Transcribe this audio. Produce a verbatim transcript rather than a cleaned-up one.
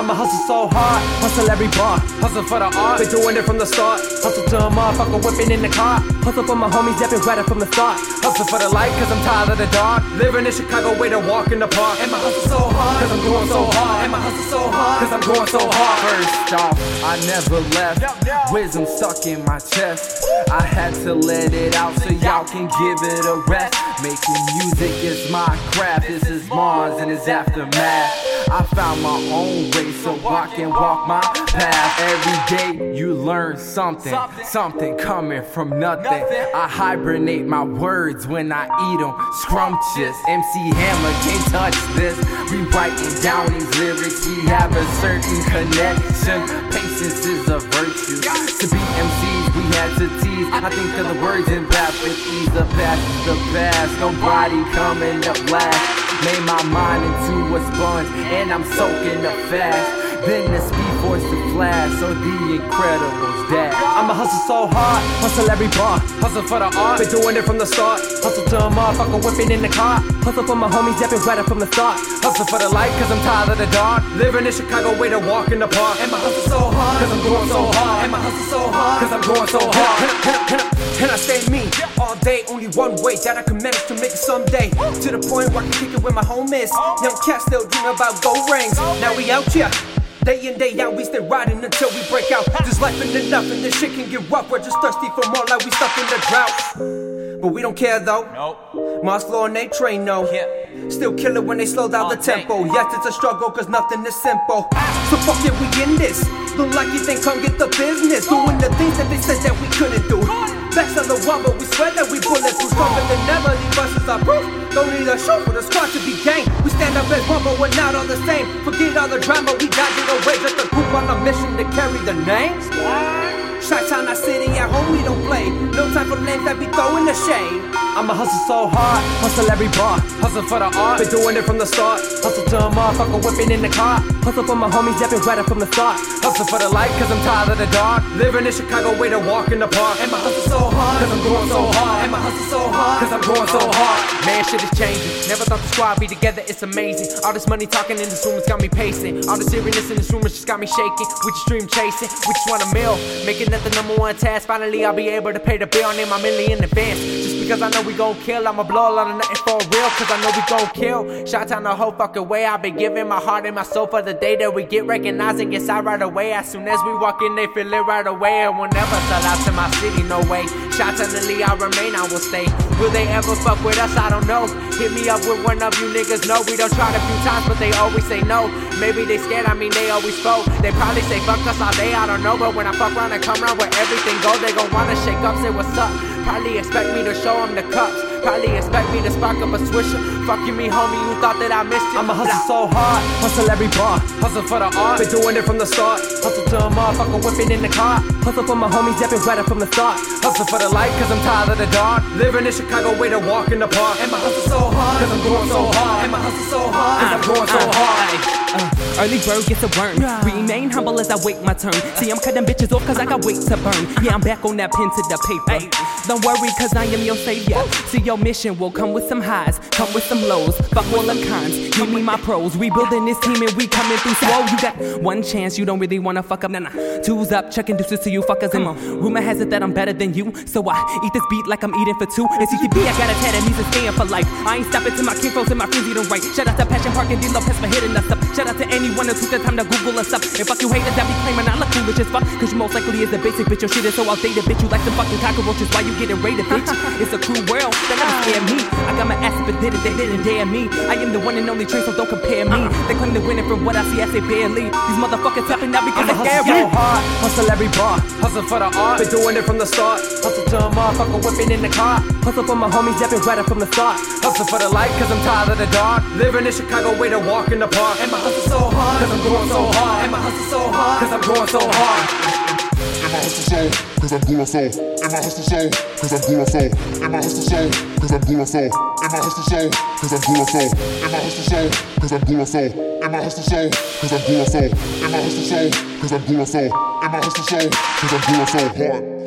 I'ma hustle so hard, hustle every bar, hustle for the art, been doing it from the start, hustle till a motherfucker whipping in the car, hustle for my homies that been right up from the start, hustle for the light cause I'm tired of the dark, living in Chicago way to walk in the park, and my hustle so hard cause I'm going so hard, and my hustle so hard cause I'm going so hard. First off, I never left, wisdom stuck in my chest, I had to let it out so y'all can give it a rest, making music is my craft, this is Mars and his aftermath. I found my own way, so I can walk my path. Every day you learn something, something coming from nothing. I hibernate my words when I eat them, scrumptious. M C Hammer can't touch this. Rewriting down these lyrics, we have a certain connection. Patience is a virtue. To be M Cs, we had to tease. I think of the words in rap with ease. The past is the past, nobody coming up last. Made my mind into a sponge, and I'm soaking up fast. Then the speed force to flash, so the Incredibles dash. I'ma hustle so hard, hustle every bar, hustle for the art, been doing it from the start. Hustle till a motherfucker whipping in the car, hustle for my homies that been right up from the start. Hustle for the light, cause I'm tired of the dark, living in Chicago way to walk in the park. And my hustle so hard, cause I'm going so hard, and my hustle so hard, cause I'm going so hard. Can I stay me all day? Only one way that I can manage to make it someday. To the point where I can kick it with my homies. Young cats still dreaming about gold rings. Now we out here, day in day out, we stay riding until we break out. This life ain't enough and this shit can get rough. We're just thirsty for more, like we stuck in the drought. But we don't care though. Nope. Maslow and they train no. Yeah. Still kill it when they slow down all the tempo. Day. Yes, it's a struggle cause nothing is simple. So fuck it, we in this. Look like you think come get the business. Doing the things that they said that we couldn't do. Backs on the wall, but we swear that we bulletproof. Stronger than never, these verses are proof. Don't need a show for the squad to be gang. We stand up as one, but we're not all the same. Forget all the drama, we dodging away. Just a group on a mission to carry the names. Chi-town, our city, at home we don't play. No time for names that be throwing the shade. I'ma hustle so hard, hustle every bar, hustle for the art, been doing it from the start. Hustle till a motherfucker whipping in the car, hustle for my homies that been right up from the start. Hustle for the light cause I'm tired of the dark, living in Chicago way to walk in the park. And my hustle so hard cause I'm going so hard, and my hustle so hard cause I'm going so hard. Man, shit is changing, never thought the squad be together, it's amazing. All this money talking in this room has got me pacing, all the seriousness in this room has just got me shaking. We just dream chasing, we just want a meal, making that the number one task. Finally I'll be able to pay the bill, name my million in advance. Just because I know we gon' kill, I'ma blow a lot of nothing for real, cause I know we gon' kill. Chi-town the whole fucking way, I've been giving my heart and my soul for the day that we get recognized and get signed right away. As soon as we walk in, they feel it right away, and we'll never sell out to my city, no way. Chi-town the lead, I'll remain, I will stay. Will they ever fuck with us? I don't know. Hit me up with one of you niggas, no. We done tried a few times, but they always say no. Maybe they scared, I mean they always foe. They probably say fuck us all day, I don't know. But when I fuck round and come round where everything go, they gon' wanna shake up, say what's up. Probably expect me to show them the cups, probably expect me to spark up a swisher. Fuck you me homie, you thought that I missed you. I'ma hustle so hard, hustle every bar, hustle for the art, been doing it from the start. Hustle till a motherfucker whipping in the car, hustle for my homies that been right up from the start. Hustle for the light cause I'm tired of the dark, living in Chicago way to walk in the park. And my hustle so hard cause I'm going so hard, and my hustle so hard cause I'm going so hard. Uh, early bird gets a worm, remain humble as I wait my turn. See I'm cutting bitches off cause I got weight to burn. Yeah I'm back on that pen to the paper, don't worry cause I am your savior. See your mission will come with some highs, come with some lows, fuck all them cons, give me my pros. We building this team and we coming through slow. You got one chance, you don't really wanna fuck up, nah nah. Two's up, checking deuces to you fuckers. And rumor has it that I'm better than you, so I eat this beat like I'm eating for two. And C C B I got a tat and he's a stand for life. I ain't stopping till my king froze and my friends eatin' right. Shout out to Passion Park and D Lopez for hitting us up. Shout out to anyone who took the time to Google us up. And fuck you haters that be claiming I look foolish as fuck, cause you most likely is the basic bitch. Your shit is so outdated bitch, you like some fucking cockroaches. Why you getting raided bitch? It's a cruel world, they never scare me. I got my ass but did it, they didn't dare me. I am the one and only train, so don't compare me. They claim to winning from what I see, I say barely. These motherfuckers tapping out because I'm hustle so hard, hustle every bar, hustle for the art, been doing it from the start. Hustle till a motherfucker whipping in the car, hustle for my homies that been right up from the start. Hustle for the light cause I'm tired of the dark, living in Chicago way to walk in the park. And my hustle so hard cause I'm going so hard, and my hustle so hard cause I'm going so hard. And my hustle so, cause I'm going so. And my hustle so, cause I'm going so. And my hustle so, cause I'm going so. And my hustle so, cause I'm going so. And my hustle so, cause I'm going so. And my hustle so, cause I'm going so. And my hustle so, cause I'm going so. And my hustle so, cause I'm going so hard.